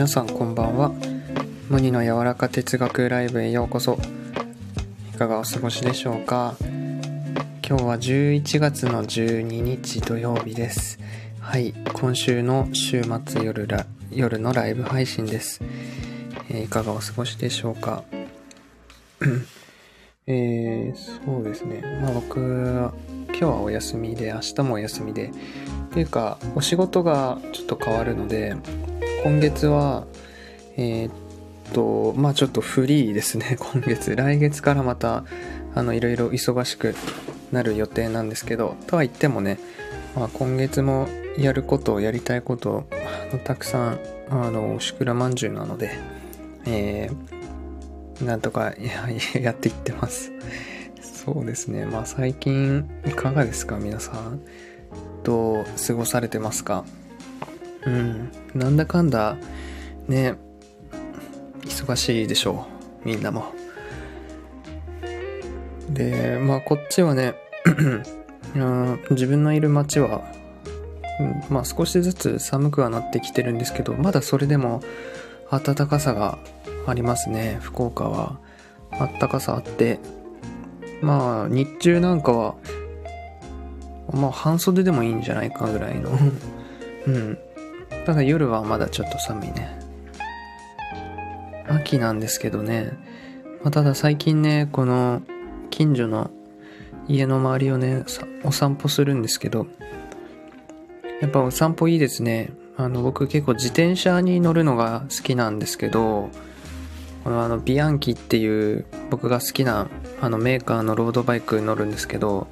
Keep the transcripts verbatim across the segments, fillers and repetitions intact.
皆さんこんばんは。無二の柔らか哲学ライブへようこそ。いかがお過ごしでしょうか。今日はじゅういちがつのじゅうににち土曜日です。はい、今週の週末 夜, ら夜のライブ配信です。えー、いかがお過ごしでしょうか。えー、そうですね、まあ、僕は今日はお休みで、明日もお休みでというか、お仕事がちょっと変わるので、今月はえー、っとまあちょっとフリーですね。今月来月からまたあのいろいろ忙しくなる予定なんですけど、とは言ってもね、まあ、今月もやることをやりたいことをあのたくさんあのシクラまんじゅうなので、えー、なんとか や, やっていってます。そうですね、まあ最近いかがですか皆さん、どう過ごされてますか。うん、なんだかんだね、忙しいでしょうみんなも。で、まあこっちはね自分のいる町は、うん、まあ少しずつ寒くはなってきてるんですけど、まだそれでも暖かさがありますね。福岡は暖かさあって、まあ日中なんかはまあ半袖でもいいんじゃないかぐらいのうん。ただ夜はまだちょっと寒いね。秋なんですけどね、まあ、ただ最近ね、この近所の家の周りをねお散歩するんですけど、やっぱお散歩いいですね。あの僕結構自転車に乗るのが好きなんですけど、このあのビアンキっていう僕が好きなあのメーカーのロードバイクに乗るんですけど、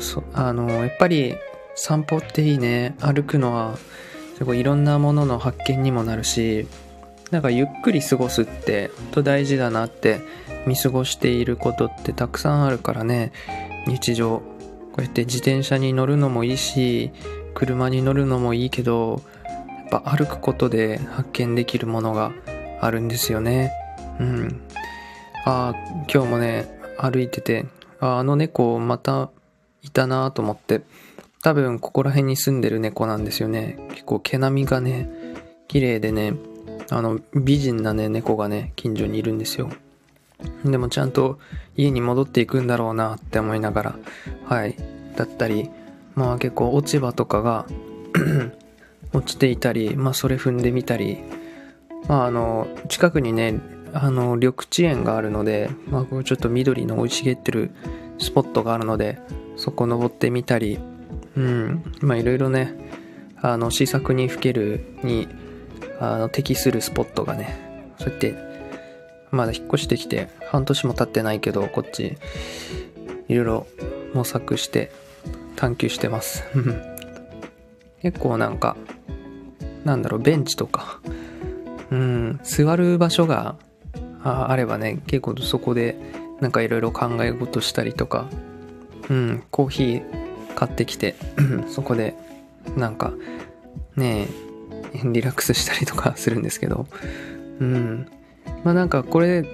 そあのやっぱり散歩っていいね。歩くのはすごいいろんなものの発見にもなるし、なんかゆっくり過ごすって本当大事だなって、見過ごしていることってたくさんあるからね。日常こうやって自転車に乗るのもいいし、車に乗るのもいいけど、やっぱ歩くことで発見できるものがあるんですよね。うん。ああ、今日もね歩いてて、あの猫またいたなと思って、多分ここら辺に住んでる猫なんですよね。結構毛並みがね綺麗でね、あの美人なね猫がね近所にいるんですよ。でもちゃんと家に戻っていくんだろうなって思いながら、はい、だったり、まあ結構落ち葉とかが落ちていたり、まあそれ踏んでみたり、まああの近くにねあの緑地園があるので、まあちょっと緑の生い茂ってるスポットがあるので、そこ登ってみたり、うん、まあいろいろね、あの試作にふけるにあの適するスポットがね、そうやってまだ引っ越してきて半年も経ってないけど、こっちいろいろ模索して探求してます結構なんかなんだろう、ベンチとか、うん、座る場所が あ, あればね結構そこでなんかいろいろ考え事したりとか、うん、コーヒー買ってきてそこでなんかねリラックスしたりとかするんですけど、うん、まあなんかこれ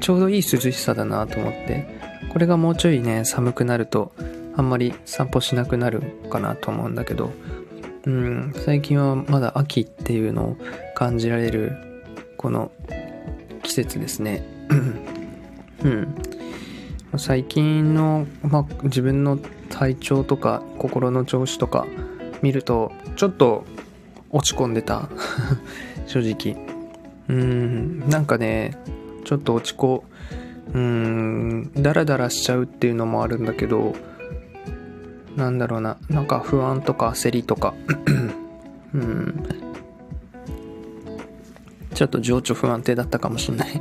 ちょうどいい涼しさだなと思って、これがもうちょいね寒くなるとあんまり散歩しなくなるかなと思うんだけど、うん、最近はまだ秋っていうのを感じられるこの季節ですねうん。最近の、まあ、自分の体調とか心の調子とか見るとちょっと落ち込んでた正直、うーん、なんかねちょっと落ちこうーんダラダラしちゃうっていうのもあるんだけど、なんだろうな、なんか不安とか焦りとかうん、ちょっと情緒不安定だったかもしれない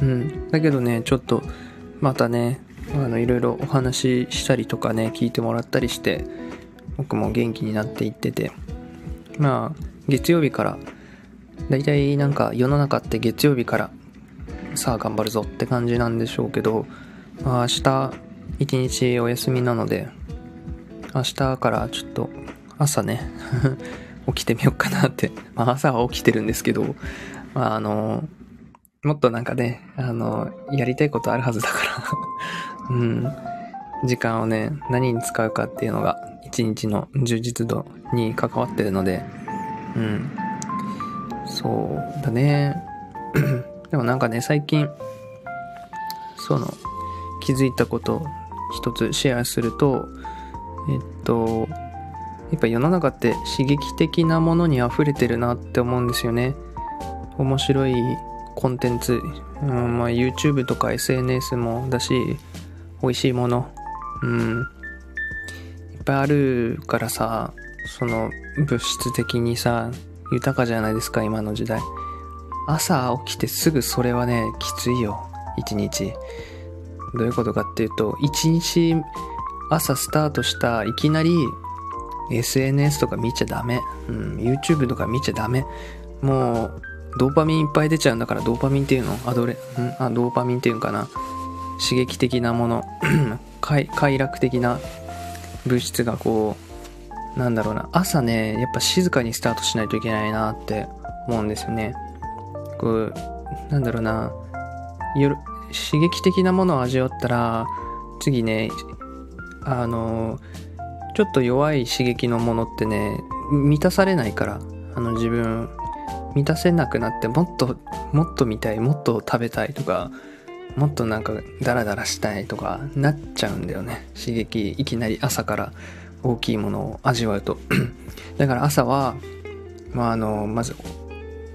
うん、だけどねちょっとまたねあのいろいろお話ししたりとかね、聞いてもらったりして僕も元気になっていってて、まあ月曜日からだいたいなんか世の中って月曜日からさあ頑張るぞって感じなんでしょうけど、まあ、明日一日お休みなので、明日からちょっと朝ね起きてみようかなって、まあ、朝は起きてるんですけど、まああのもっとなんかね、あの、やりたいことあるはずだから。うん。時間をね、何に使うかっていうのが、一日の充実度に関わってるので、うん。そうだねでもなんかね、最近その気づいたことを一つシェアすると、えっとやっぱ世の中って刺激的なものにあふれてるなって思うんですよね。面白いコンテンツ、うんまあ、YouTube とか エスエヌエス もだし、美味しいもの、うん、いっぱいあるからさ、その物質的にさ豊かじゃないですか今の時代。朝起きてすぐそれはねきついよ。一日どういうことかっていうと、一日朝スタートしたいきなり エスエヌエス とか見ちゃダメ、うん、YouTube とか見ちゃダメ。もうドーパミンいっぱい出ちゃうんだから、ドーパミンっていうのあどれんあドーパミンっていうんかな、刺激的なもの快, 快楽的な物質がこうなんだろうな、朝ねやっぱ静かにスタートしないといけないなって思うんですよね。こうなんだろうな、夜刺激的なものを味わったら次ね、あのちょっと弱い刺激のものってね満たされないから、あの自分満たせなくなって、もっともっと見たい、もっと食べたいとか、もっとなんかダラダラしたいとかなっちゃうんだよね。刺激いきなり朝から大きいものを味わうとだから朝は、まあ、あのまず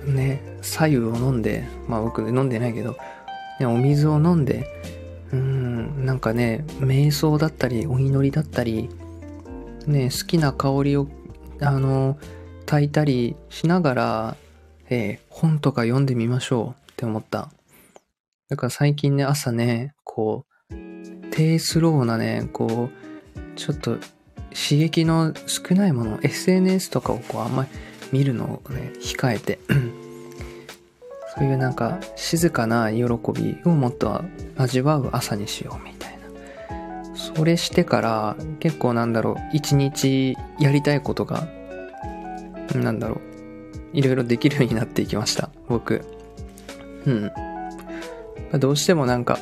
ね白湯を飲んで、まあ僕飲んでないけど、ね、お水を飲んで、うーんなんかね瞑想だったりお祈りだったりね、好きな香りをあの焚いたりしながら、えー、本とか読んでみましょうって思った。だから最近ね朝ねこう低スローなねこうちょっと刺激の少ないもの、 エスエヌエス とかをこうあんまり見るのをね控えてそういうなんか静かな喜びをもっと味わう朝にしようみたいな。それしてから結構なんだろう、一日やりたいことがなんだろういろいろできるようになっていきました僕。うんどうしてもなんか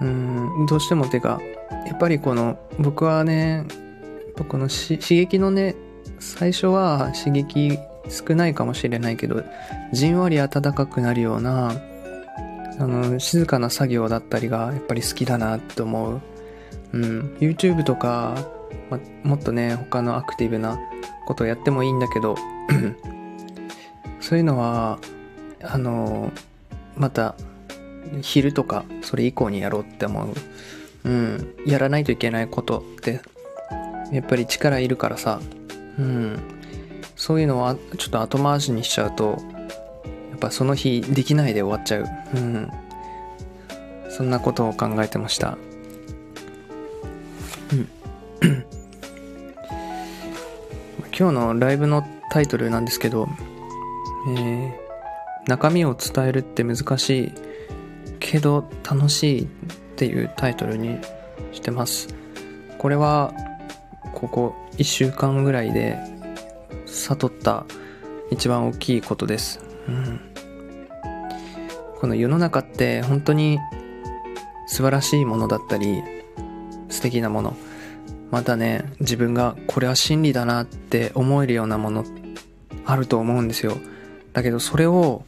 うーんどうしてもてかやっぱりこの僕はねこの刺激のね、最初は刺激少ないかもしれないけどじんわり暖かくなるようなあの静かな作業だったりがやっぱり好きだなって思う、うん、YouTube とか、ま、もっとね他のアクティブなことをやってもいいんだけどそういうのはあのまた昼とかそれ以降にやろうって思う、うん、やらないといけないことってやっぱり力いるからさ、うん、そういうのはちょっと後回しにしちゃうとやっぱその日できないで終わっちゃう、うん、そんなことを考えてました、うん、今日のライブのタイトルなんですけど、えー中身を伝えるって難しいけど楽しいっていうタイトルにしてます。これはここいっしゅうかんぐらいで悟った一番大きいことです、うん、この世の中って本当に素晴らしいものだったり素敵なもの、またね自分がこれは真理だなって思えるようなものあると思うんですよ。だけどそれを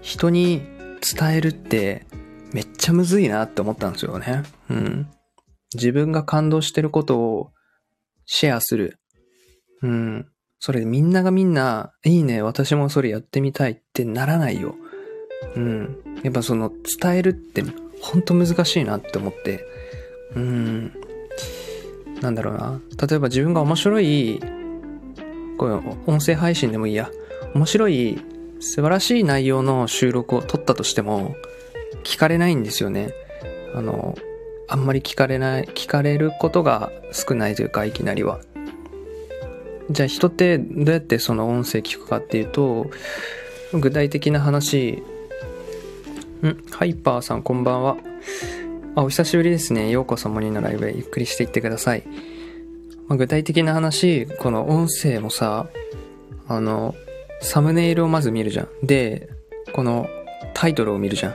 人に伝えるってめっちゃむずいなって思ったんですよね、うん、自分が感動してることをシェアする、うん、それでみんながみんないいね私もそれやってみたいってならないよ、うん、やっぱその伝えるってほんと難しいなって思って、うん、なんだろうな、例えば自分が面白いこういう音声配信でもいいや、面白い素晴らしい内容の収録を撮ったとしても聞かれないんですよね。あのあんまり聞かれない聞かれることが少ないというか、いきなりはじゃあ人ってどうやってその音声聞くかっていうと、具体的な話んハイパーさんこんばんは、あお久しぶりですね、ようこそモニーのライブへゆっくりしていってください、まあ、具体的な話、この音声もさあのサムネイルをまず見るじゃん。で、このタイトルを見るじゃん。っ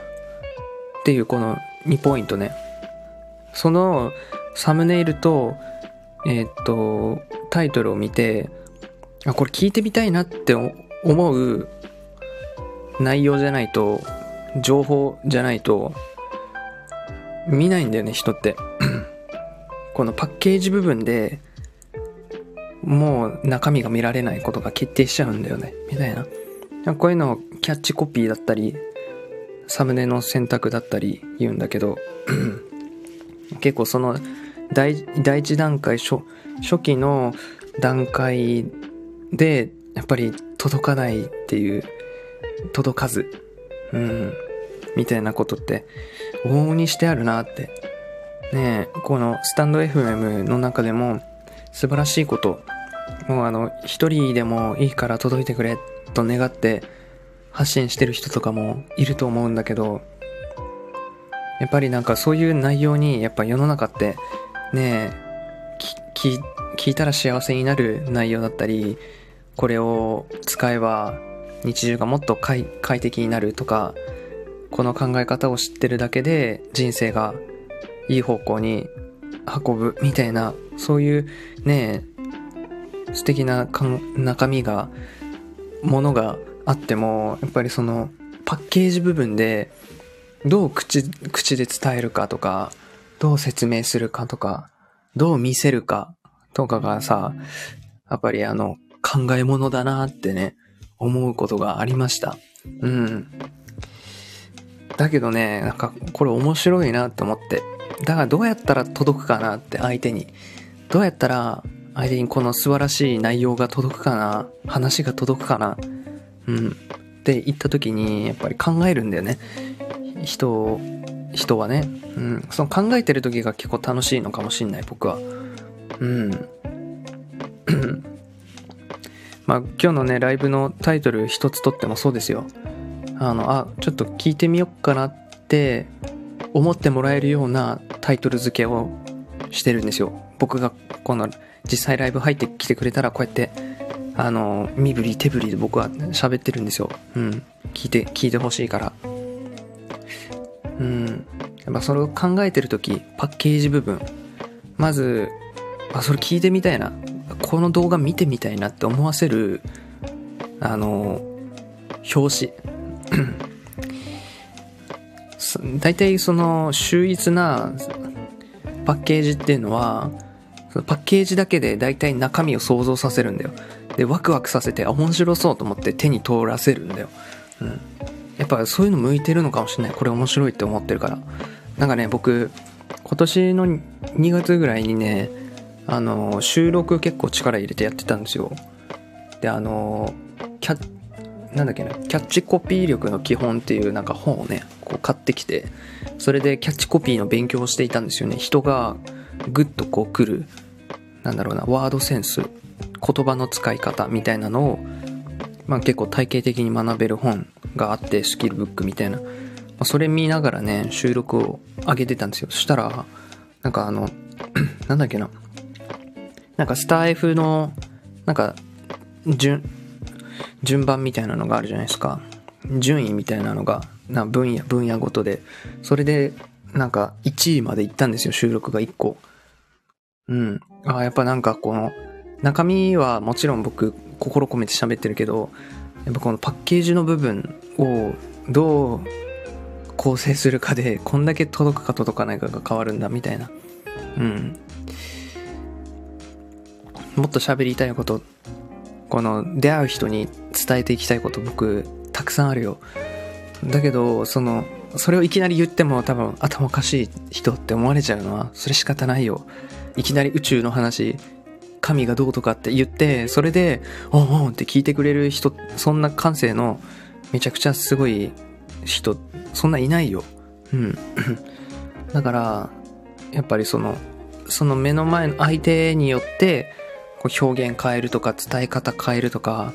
ていうこのにポイントね。そのサムネイルと、えーっと、タイトルを見て、あ、これ聞いてみたいなって思う内容じゃないと、情報じゃないと見ないんだよね、人ってこのパッケージ部分でもう中身が見られないことが決定しちゃうんだよねみたいな。こういうのをキャッチコピーだったりサムネの選択だったり言うんだけど結構その 第, 第一段階 初, 初期の段階でやっぱり届かないっていう、届かず、うん、みたいなことって往々にしてあるなってね。えこのスタンド エフエム の中でも素晴らしいこと、もうあの一人でもいいから届いてくれと願って発信してる人とかもいると思うんだけど、やっぱりなんかそういう内容にやっぱ世の中ってねえきき聞いたら幸せになる内容だったり、これを使えば日常がもっと快適になるとか、この考え方を知ってるだけで人生がいい方向に運ぶみたいな、そういうね素敵な中身がものがあっても、やっぱりそのパッケージ部分でどう 口, 口で伝えるかとか、どう説明するかとか、どう見せるかとかがさ、やっぱりあの考え物だなってね思うことがありました。うん。だけどね、なんかこれ面白いなって思って。だからどうやったら届くかなって相手に。どうやったら相手にこの素晴らしい内容が届くかな、話が届くかな。うん。って言った時にやっぱり考えるんだよね。人、人はね。うん。その考えてる時が結構楽しいのかもしんない、僕は。うん。まあ、今日のねライブのタイトル一つとってもそうですよ。あのあちょっと聞いてみよっかなって思ってもらえるようなタイトル付けをしてるんですよ。僕がこの実際ライブ入ってきてくれたらこうやってあの身振り手振りで僕は喋ってるんですよ。うん、聞いて聞いてほしいから。うん、やっぱそれを考えてるときパッケージ部分、まずあそれ聞いてみたいな。この動画見てみたいなって思わせるあの表紙だいたいその秀逸なパッケージっていうのはそのパッケージだけでだいたい中身を想像させるんだよ。でワクワクさせて面白そうと思って手に通らせるんだよ、うん、やっぱそういうの向いてるのかもしれない。これ面白いって思ってるから。なんかね僕今年のにがつぐらいにねあの収録結構力入れてやってたんですよ。であのキャッなんだっけなキャッチコピー力の基本っていうなんか本をねこう買ってきて、それでキャッチコピーの勉強をしていたんですよね。人がグッとこう来るなんだろうなワードセンス、言葉の使い方みたいなのを、まあ、結構体系的に学べる本があって、スキルブックみたいな、まあ、それ見ながらね収録を上げてたんですよ。そしたらなんかあのなんだっけななんかスター F のなんか 順, 順番みたいなのがあるじゃないですか。順位みたいなのがな 分, 野分野ごとで、それでなんかいちいまで行ったんですよ、収録がいっこ。うん。あやっぱなんかこの中身はもちろん僕心込めて喋ってるけど、やっぱこのパッケージの部分をどう構成するかでこんだけ届くか届かないかが変わるんだみたいな。うん。もっと喋りたいこと、この出会う人に伝えていきたいこと僕たくさんあるよ。だけどそのそれをいきなり言っても多分頭おかしい人って思われちゃうのはそれ仕方ないよ。いきなり宇宙の話神がどうとかって言って、それでおんおんって聞いてくれる人、そんな感性のめちゃくちゃすごい人そんないないよ。うんだからやっぱりそのその目の前の相手によって表現変えるとか伝え方変えるとか、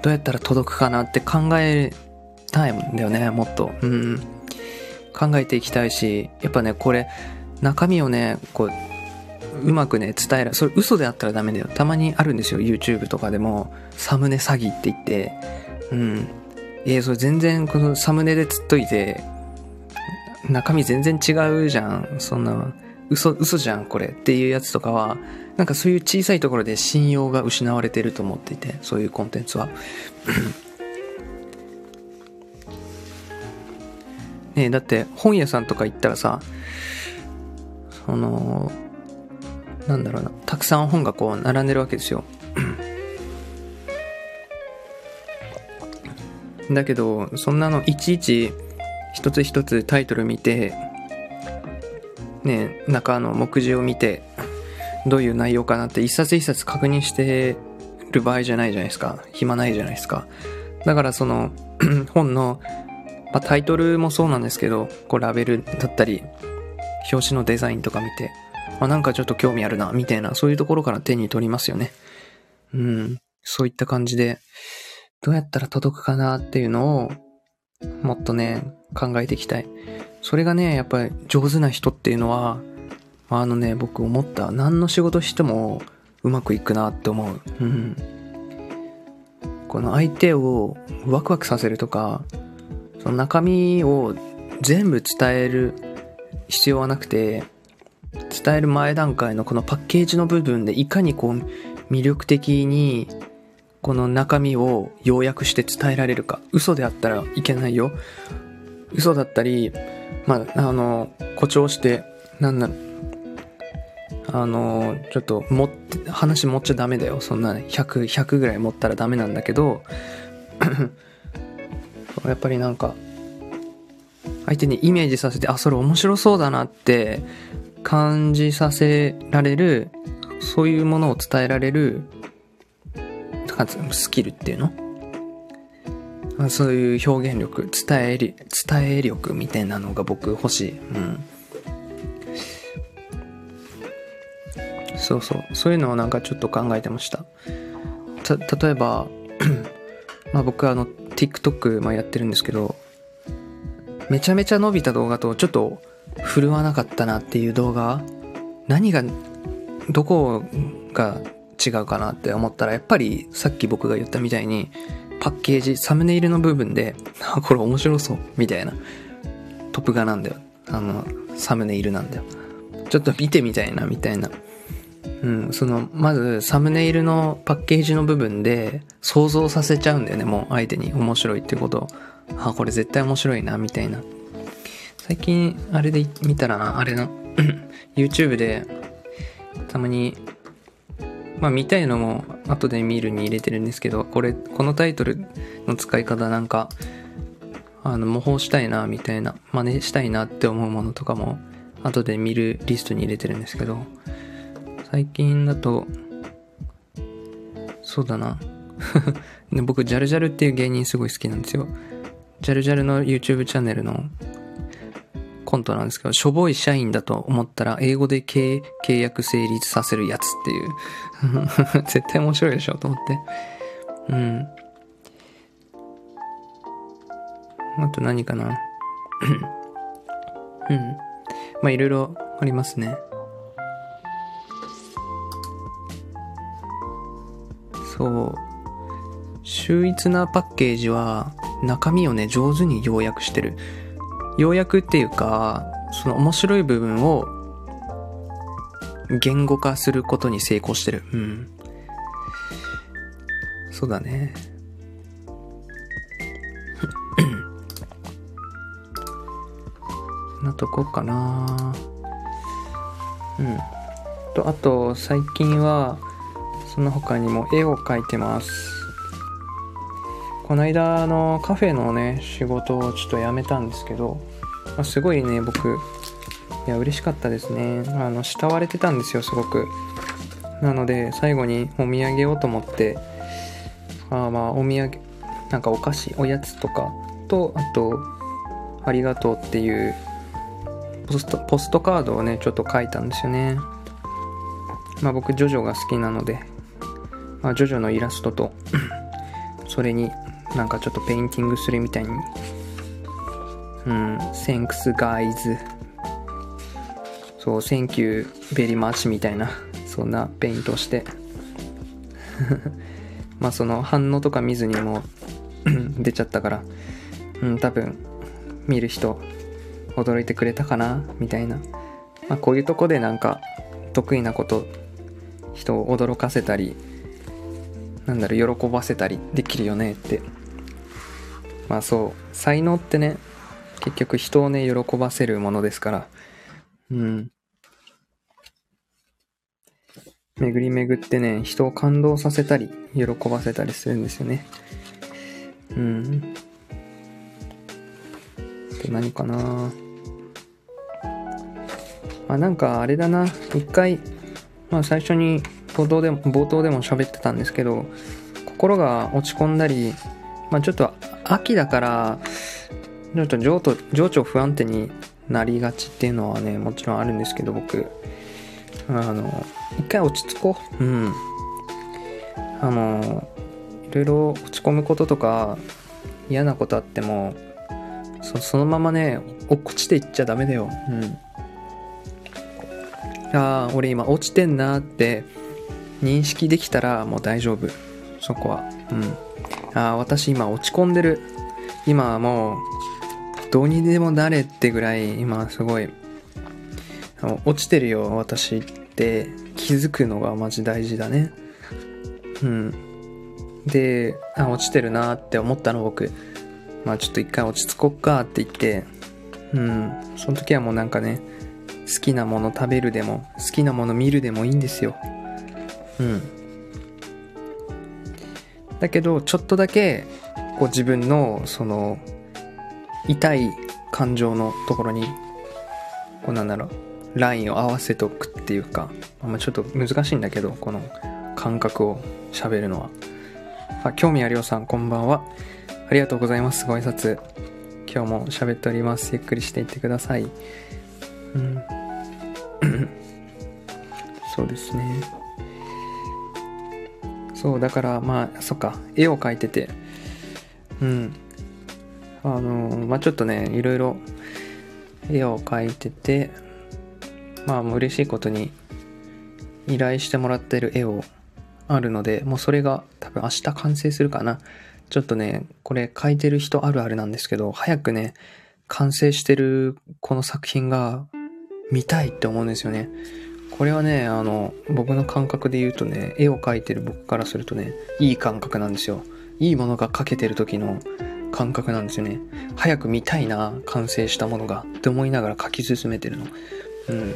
どうやったら届くかなって考えたいんだよね、もっと、うん、考えていきたいし、やっぱねこれ中身をねこううまくね伝えらそれ嘘であったらダメだよ。たまにあるんですよ YouTube とかでもサムネ詐欺って言って、うん、えー、それ全然このサムネでつっといて中身全然違うじゃん、そんな嘘嘘じゃんこれっていうやつとかは、なんかそういう小さいところで信用が失われてると思っていて、そういうコンテンツはね、だって本屋さんとか行ったらさ、そのなんだろうな、たくさん本がこう並んでるわけですよ。だけどそんなのいちいち一つ一つタイトル見てね、中の目次を見てどういう内容かなって一冊一冊確認してる場合じゃないじゃないですか。暇ないじゃないですか。だからその本の、まあ、タイトルもそうなんですけど、こうラベルだったり表紙のデザインとか見て、あ、なんかちょっと興味あるなみたいな、そういうところから手に取りますよね。うん、そういった感じでどうやったら届くかなっていうのをもっとね考えていきたい。それがねやっぱり上手な人っていうのは、あのね、僕思った、何の仕事してもうまくいくなって思う、うん、この相手をワクワクさせるとか、その中身を全部伝える必要はなくて、伝える前段階のこのパッケージの部分でいかにこう魅力的にこの中身を要約して伝えられるか。嘘であったらいけないよ。嘘だったり、まあ、あの誇張してなんなの、あのちょっと持って話持っちゃダメだよ。そんなひゃく、ひゃくぐらい持ったらダメなんだけどやっぱりなんか相手にイメージさせて、あ、それ面白そうだなって感じさせられる、そういうものを伝えられるスキルっていうの、そういう表現力、伝えり伝え力みたいなのが僕欲しい、うん、そうそう、そういうのをなんかちょっと考えてました。た例えばまあ僕はあの TikTok、まあ、やってるんですけど、めちゃめちゃ伸びた動画とちょっと振るわなかったなっていう動画、何がどこが違うかなって思ったら、やっぱりさっき僕が言ったみたいにパッケージ、サムネイルの部分でこれ面白そうみたいな、トップ画なんだよ、あのサムネイルなんだよ、ちょっと見てみたいなみたいな、うん、そのまずサムネイルのパッケージの部分で想像させちゃうんだよね、もう相手に面白いってことを、あ、これ絶対面白いなみたいな。最近あれで見たらな、あれのYouTube でたまにまあ見たいのも後で見るに入れてるんですけど、これこのタイトルの使い方なんかあの模倣したいなみたいな、真似したいなって思うものとかも後で見るリストに入れてるんですけど、最近だとそうだな僕ジャルジャルっていう芸人すごい好きなんですよ。ジャルジャルの YouTube チャンネルのコントなんですけど、しょぼい社員だと思ったら英語で契約成立させるやつっていう絶対面白いでしょと思って、うん。あと何かなうん、まあいろいろありますね。そう、秀逸なパッケージは中身をね上手に要約してる。要約っていうか、その面白い部分を言語化することに成功してる。うん。そうだね。なとこかな。うん。とあと最近はその他にも絵を描いてます。この間あのカフェのね仕事をちょっと辞めたんですけど、まあ、すごいね僕いや嬉しかったですね。あの慕われてたんですよすごく。なので最後にお土産をと思って、あ、まあお土産なんかお菓子、おやつとかと、あとありがとうっていうポスト、ポストカードをねちょっと書いたんですよね。まあ僕ジョジョが好きなので、まあ、ジョジョのイラストとそれになんかちょっとペインティングするみたいに、うん、Thanks guys、 そう、Thank you very much みたいな、そんなペイントをしてまあその反応とか見ずにも出ちゃったから、うん、多分見る人驚いてくれたかなみたいな、まあ、こういうとこでなんか得意なこと人を驚かせたり、なんだろう、喜ばせたりできるよねって。まあそう、才能ってね結局人をね、喜ばせるものですから。うん。巡り巡ってね、人を感動させたり、喜ばせたりするんですよね。うん。あと何かな。あ、なんかあれだな。一回、まあ最初に冒頭でも、冒頭でも喋ってたんですけど、心が落ち込んだり、まあちょっと秋だから、ちょっと情と、情緒不安定になりがちっていうのはね、もちろんあるんですけど、僕、あの、一回落ち着こう。うん。あの、いろいろ落ち込むこととか、嫌なことあっても、そ、そのままね、落っこちていっちゃダメだよ。うん。ああ、俺今落ちてんなって認識できたらもう大丈夫。そこは。うん。ああ、私今落ち込んでる。今はもう、どうにでもなれってぐらい、今すごい、あの落ちてるよ、私って気づくのがマジ大事だね。うん。で、あ、落ちてるなって思ったの僕。まあちょっと一回落ち着こっかって言って、うん。その時はもうなんかね、好きなもの食べるでも、好きなもの見るでもいいんですよ。うん。だけど、ちょっとだけ、こう自分の、その、痛い感情のところに、こうなんだろう、ラインを合わせとくっていうか、まあ、ちょっと難しいんだけど、この感覚を喋るのは。あ、興味ありょうさん、こんばんは。ありがとうございます。ご挨拶。今日も喋っております。ゆっくりしていってください。うん、そうですね。そうだからまあそっか、絵を描いてて、うん、あのー、まあちょっとねいろいろ絵を描いてて、まあ嬉しいことに依頼してもらってる絵をあるので、もうそれが多分明日完成するかな。ちょっとねこれ描いてる人あるあるなんですけど、早くね完成してるこの作品が見たいって思うんですよね。これはね、あの、僕の感覚で言うとね、絵を描いてる僕からするとね、いい感覚なんですよ。いいものが描けてる時の感覚なんですよね。早く見たいな、完成したものがって思いながら描き進めてるの。うん。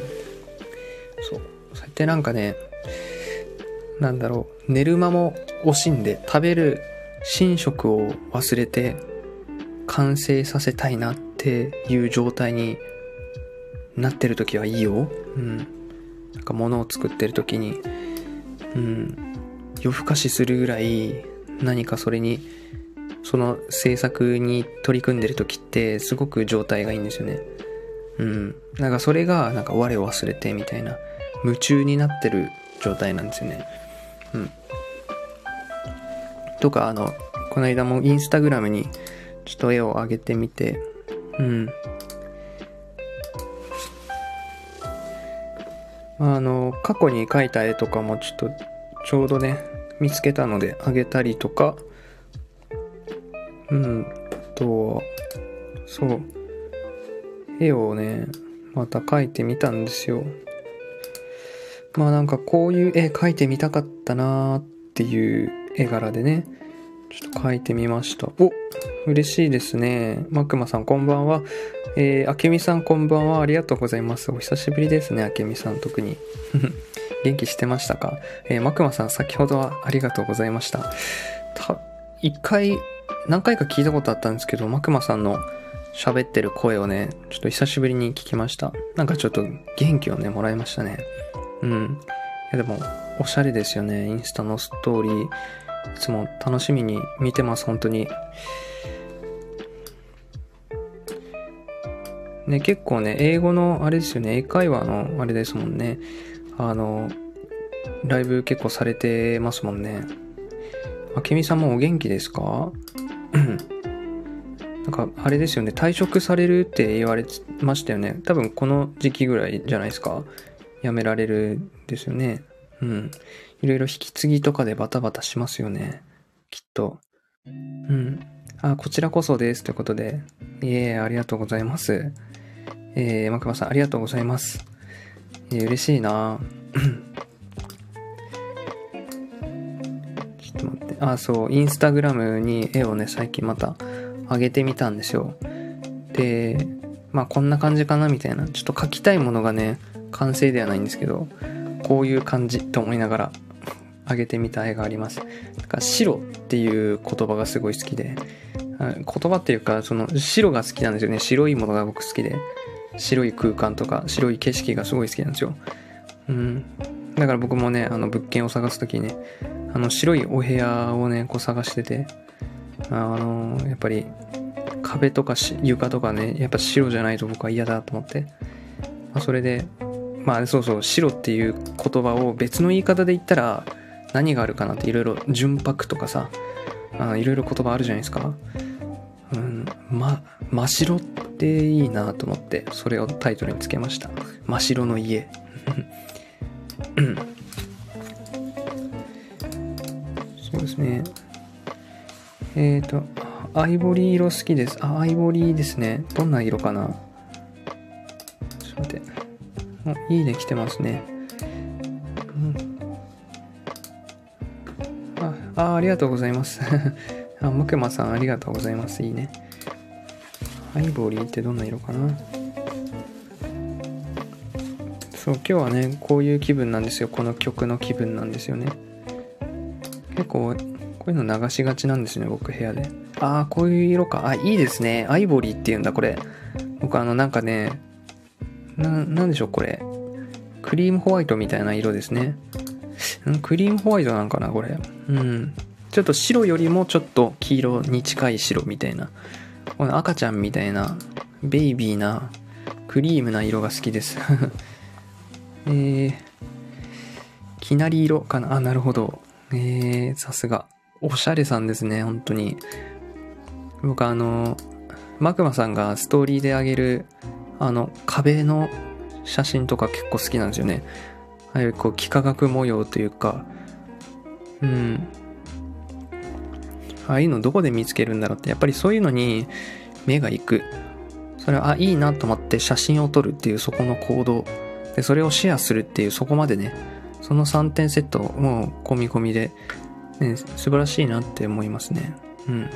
そう。そうやってなんかね、なんだろう、寝る間も惜しんで、食べる寝食を忘れて完成させたいなっていう状態になってる時はいいよ。うん。なんか物を作ってる時に、うん、夜更かしするぐらい何かそれに、その制作に取り組んでる時ってすごく状態がいいんですよね。うん。なんかそれがなんか我を忘れてみたいな、夢中になってる状態なんですよね。うん。とかあの、この間もインスタグラムにちょっと絵を上げてみて、うん。あの過去に描いた絵とかもちょっとちょうどね見つけたのであげたりとか、うんとそう絵をねまた描いてみたんですよ。まあなんかこういう絵描いてみたかったなーっていう絵柄でねちょっと描いてみました。お、嬉しいですね。マクマさんこんばんは。えー、あけみさんこんばんは。ありがとうございます。お久しぶりですね、あけみさん。特に元気してましたか？えー、マクマさん先ほどはありがとうございました。た一回何回か聞いたことあったんですけど、マクマさんの喋ってる声をねちょっと久しぶりに聞きました。なんかちょっと元気をねもらいましたね。うん。いやでもおしゃれですよね、インスタのストーリー。いつも楽しみに見てます本当にね。結構ね英語のあれですよね、英会話のあれですもんね。あのライブ結構されてますもんね。あけみさんもお元気ですか？なんかあれですよね、退職されるって言われましたよね。多分この時期ぐらいじゃないですか、辞められるですよね。うん。いろいろ引き継ぎとかでバタバタしますよねきっと。うん。あ、こちらこそですということで、いえありがとうございます。えー、マクマさんありがとうございます。えー、嬉しいな。ちょっと待って、あ、そうインスタグラムに絵をね最近また上げてみたんですよ。で、まあこんな感じかなみたいな、ちょっと書きたいものがね完成ではないんですけど、こういう感じと思いながら上げてみた絵があります。だから白っていう言葉がすごい好きで、言葉っていうかその白が好きなんですよね。白いものが僕好きで、白い空間とか白い景色がすごい好きなんですよ。うん、だから僕もね、あの物件を探すときにね、あの白いお部屋をねこう探してて、あのやっぱり壁とか床とかねやっぱ白じゃないと僕は嫌だと思って、まあ、それでまあそうそう、白っていう言葉を別の言い方で言ったら何があるかなっていろいろ純白とかさ、いろいろ言葉あるじゃないですか。うん、ま、真白っていいなと思ってそれをタイトルにつけました。真白の家そうですね。えっとアイボリー色好きです。あ、アイボリーですね。どんな色かな、ちょっと待って。お、いいね来てますね。うん、あ, あ, ありがとうございますあ、むくまさんありがとうございます。いいね。アイボリーってどんな色かな。そう、今日はねこういう気分なんですよ。この曲の気分なんですよね。結構こういうの流しがちなんですね僕、部屋で。ああ、こういう色か。あ、いいですね。アイボリーっていうんだこれ。僕あのなんかね な, なんでしょうこれ、クリームホワイトみたいな色ですね。クリームホワイトなんかなこれ。うん、ちょっと白よりもちょっと黄色に近い白みたいな、この赤ちゃんみたいなベイビーなクリームな色が好きですえー、きなり色かな。あ、なるほど。えー、さすがおしゃれさんですね本当に。僕あのマクマさんがストーリーであげるあの壁の写真とか結構好きなんですよね。ああいうこう幾何学模様というか、うん、ああいうのどこで見つけるんだろうって、やっぱりそういうのに目が行く。それはあ、いいなと思って写真を撮るっていうそこの行動で、それをシェアするっていうそこまでね、そのさんてんセットもう込み込みで、ね、素晴らしいなって思いますね。うん。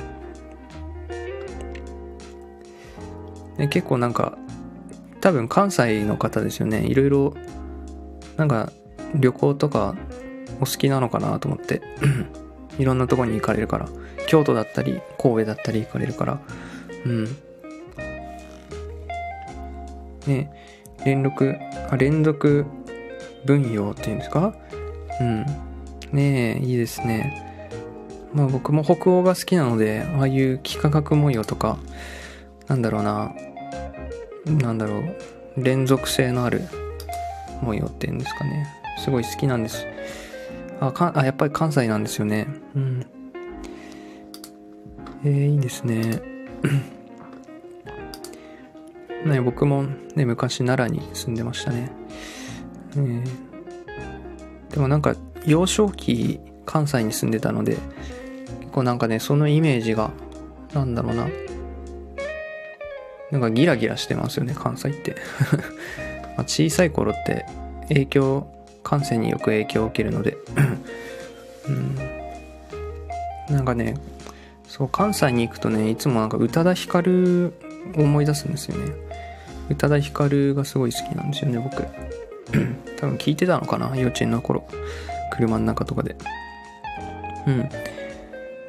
で結構なんか多分関西の方ですよね。いろいろなんか旅行とかお好きなのかなと思っていろんなとこに行かれるから、京都だったり神戸だったり行かれるから、うんね、連続あ連続文様っていうんですか。うんねえ、いいですね。まあ僕も北欧が好きなので、ああいう幾何学模様とか、なんだろうな、なんだろう、連続性のある模様っていうんですかね、すごい好きなんです。あかあやっぱり関西なんですよね。うん。えー、いいですね。ね、僕もね昔奈良に住んでましたね。えー、でもなんか幼少期関西に住んでたので、結構なんかねそのイメージがなんだろうな、なんかギラギラしてますよね関西ってまあ小さい頃って影響感性によく影響を受けるので、うん、なんかねそう、関西に行くとねいつもなんか宇多田ヒカルを思い出すんですよね。宇多田ヒカルがすごい好きなんですよね僕多分聞いてたのかな幼稚園の頃、車の中とかで。うん、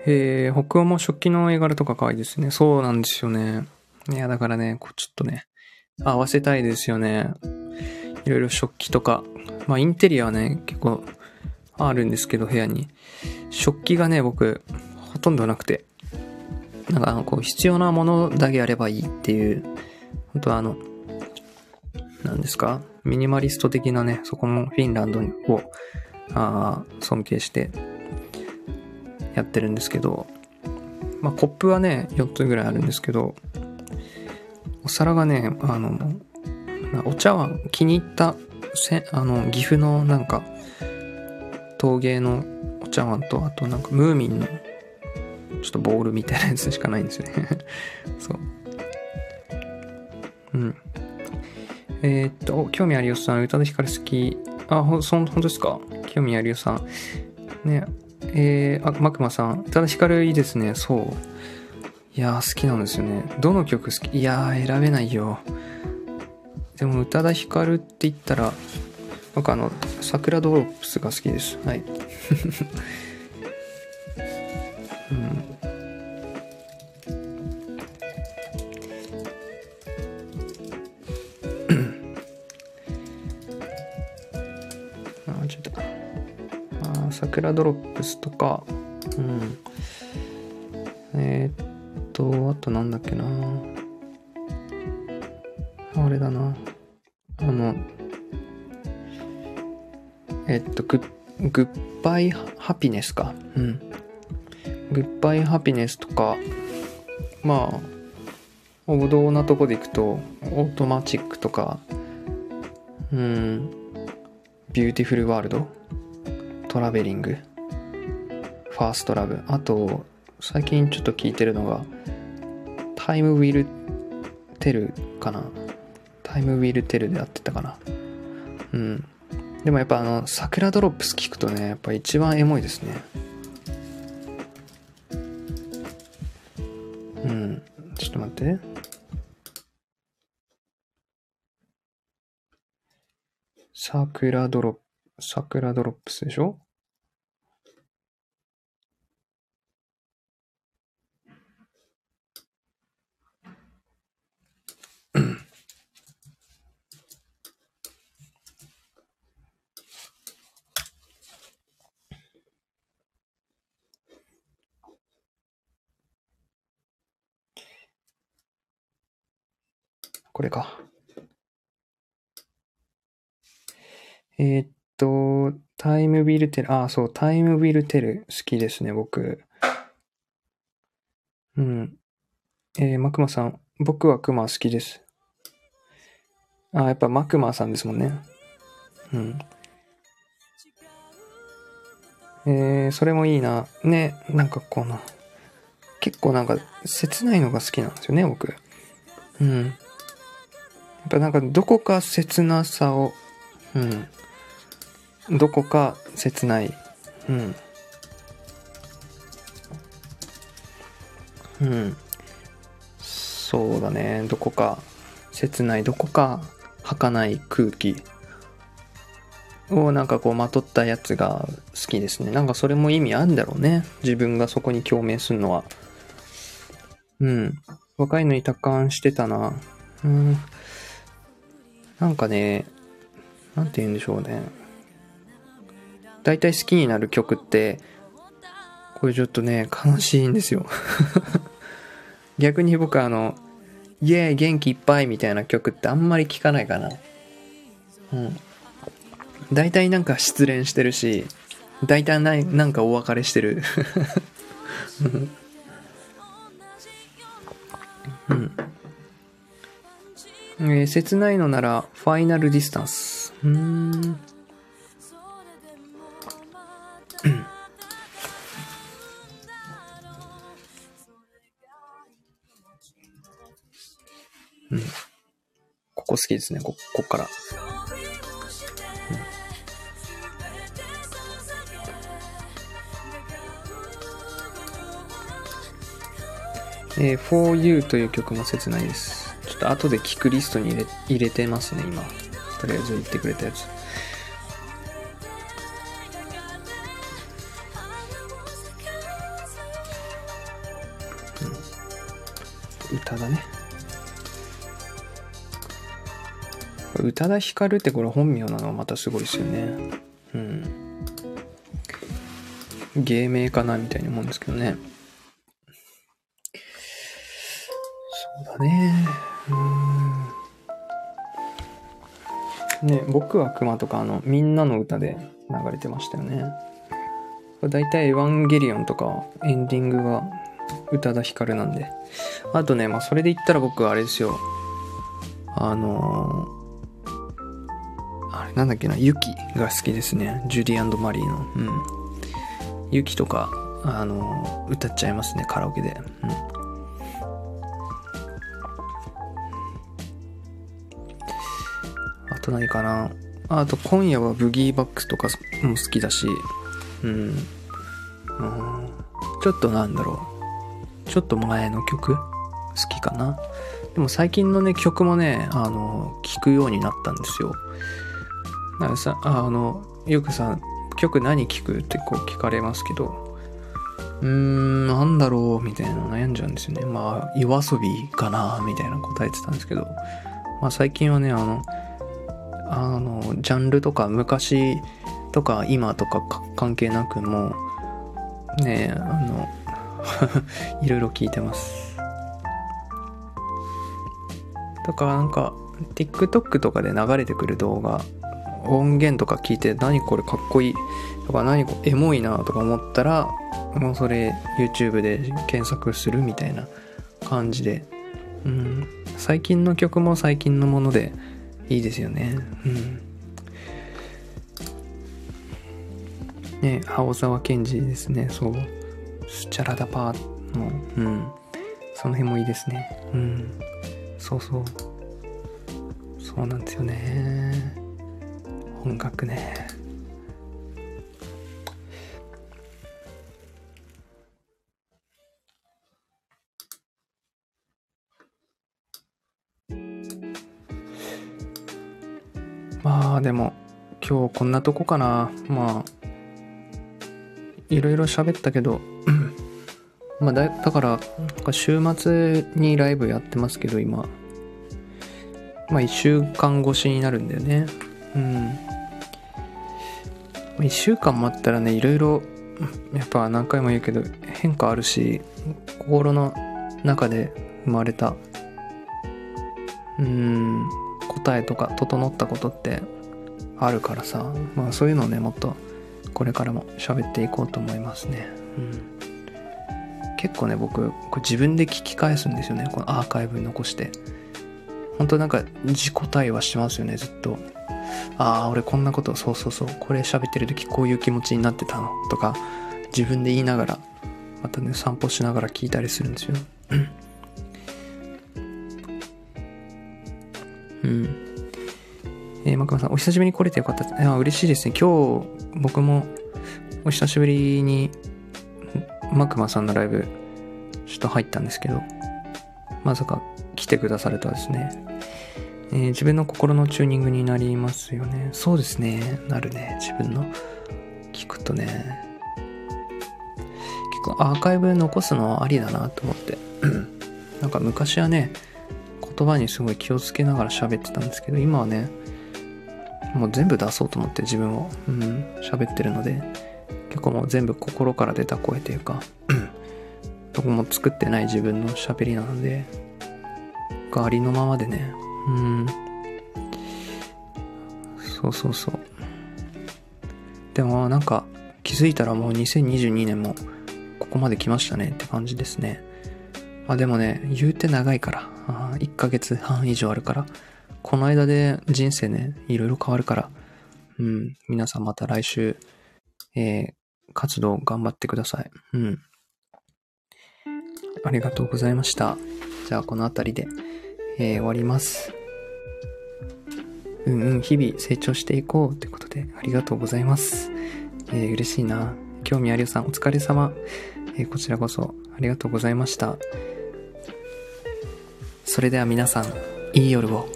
えー、北欧も食器の絵柄とか可愛いですね。そうなんですよね。いやだからねこうちょっとね合わせたいですよね、いろいろ食器とか。まあインテリアはね結構あるんですけど、部屋に食器がね僕ほとんどなくて、なんかあのこう必要なものだけあればいいっていう、本当はあの何ですかミニマリスト的なね、そこもフィンランドをあ尊敬してやってるんですけど、まあコップはねよっつぐらいあるんですけど、お皿がねあのお茶は気に入ったあの岐阜のなんか陶芸のお茶碗と、あとなんかムーミンのちょっとボールみたいなやつしかないんですよねそううん、えー、っと興味ありよさん宇多田ヒカル好き。あ、ほそん本当ですか。興味ありよさんねえー、あマクマさん宇多田ヒカルいいですね。そういやー好きなんですよね。どの曲好き？いやー選べないよ。でも宇多田ヒカルって言ったら僕あの桜ドロップスが好きです。はい、うん、あちょっとあ桜ドロップスとか、うん、えー、っとあとなんだっけな、あれだな、あのえっとグッ、グッバイハピネスか、うん、グッバイハピネスとか、まあ王道なとこでいくとオートマチックとか、うん、ビューティフルワールド、トラベリング、ファーストラブ、あと最近ちょっと聞いてるのがタイムウィルテルかな、タイムウィルテルでやってたかな、うん。でもやっぱあの桜ドロップス聞くとねやっぱ一番エモいですね。うん、ちょっと待って、桜ドロップ桜ドロップスでしょ、これか。えー、っと、タイムウィルテル、あ、そう、タイムウィルテル好きですね、僕。うん。えー、マクマさん、僕はクマ好きです。あ、やっぱマクマさんですもんね。うん。えー、それもいいな。ね、なんかこの、結構なんか、切ないのが好きなんですよね、僕。うん。やっぱなんかどこか切なさを、うん、どこか切ない、うん、うん、そうだね、どこか切ない、どこか儚い空気をなんかこうまとったやつが好きですね。なんかそれも意味あるんだろうね、自分がそこに共鳴するのは。うん、若いのに達観してたな、うん。なんかね、なんて言うんでしょうね。だいたい好きになる曲って、これちょっとね、悲しいんですよ。逆に僕あの、イエーイ元気いっぱいみたいな曲ってあんまり聴かないかな。うん。だいたいなんか失恋してるし、だいたいなんかお別れしてる。うん。えー、切ないのならファイナルディスタンス。うーん、うん、ここ好きですね。ここっから、うん、えー、For You という曲も切ないです。ちょっと後で聞くリストに入 れ, 入れてますね、今。とりあえず言ってくれたやつ。うん、宇多田ね。宇多田ヒカルってこれ本名なのはまたすごいですよね。うん。芸名かなみたいに思うんですけどね。そうだね。ね、僕は熊とかあのみんなの歌で流れてましたよね。だいたいエヴァンゲリオンとかエンディングが宇多田ヒカルなんで。あとね、まあそれで言ったら僕はあれですよ。あのー、あれなんだっけな、ユキが好きですね。ジュディ&マリーの、うん、ユキとかあのー、歌っちゃいますね、カラオケで。うん、何かな、あと今夜はブギーバックスとかも好きだし、うん、うん、ちょっとなんだろう、ちちょっと前の曲好きかな。でも最近のね曲もねあの聞くようになったんですよ。なんかさあのよくさ曲何聞くってこう聞かれますけど、うーんなんだろうみたいな悩んじゃうんですよね。まあ夜遊びかなみたいな答えてたんですけど、まあ最近はねあのあのジャンルとか昔とか今とか関係なくもうねあのいろいろ聞いてます。だからなんか TikTok とかで流れてくる動画音源とか聞いて何これかっこいいとか何これエモいなとか思ったらもうそれ YouTube で検索するみたいな感じで、うん、最近の曲も最近のものでいいですよね。うんね、青沢健二ですね。そうスチャラダパーの、うん、その辺もいいですね。うんそうそうそうなんですよね。音楽ね。まあでも今日こんなとこかな。まあいろいろ喋ったけどまあだ、だから週末にライブやってますけど今、まあいっしゅうかん越しになるんだよね。うんいっしゅうかん待ったらねいろいろやっぱ何回も言うけど変化あるし、心の中で生まれたうん答えとか整ったことってあるからさ、まあそういうのをねもっとこれからも喋っていこうと思いますね。うん、結構ね僕これ自分で聞き返すんですよね。このアーカイブ残して本当なんか自己対話してますよねずっと。ああ俺こんなことそうそうそうこれ喋ってる時こういう気持ちになってたのとか自分で言いながらまたね散歩しながら聞いたりするんですよ。うんえー、マクマさんお久しぶりに来れてよかったです。いや嬉しいですね。今日僕もお久しぶりにマクマさんのライブちょっと入ったんですけど、まさか来てくださるとはですね。えー、自分の心のチューニングになりますよね。そうですねなるね。自分の聞くとね結構アーカイブ残すのはありだなと思ってなんか昔はね言葉にすごい気をつけながら喋ってたんですけど、今はねもう全部出そうと思って自分をうん喋ってるので、結構もう全部心から出た声というかどこも作ってない自分の喋りなのでありのままでねうん、そうそうそう。でもなんか気づいたらもうにせんにじゅうにねんもここまで来ましたねって感じですね。まあでもね言うて長いからあいっかげつはん以上あるからこの間で人生ねいろいろ変わるから、うん、皆さんまた来週、えー、活動頑張ってください。うん、ありがとうございました。じゃあこのあたりで、えー、終わります。うんうん、日々成長していこうということでありがとうございます。えー、嬉しいな。興味ありおさんお疲れ様、えー。こちらこそありがとうございました。それでは皆さん、いい夜を。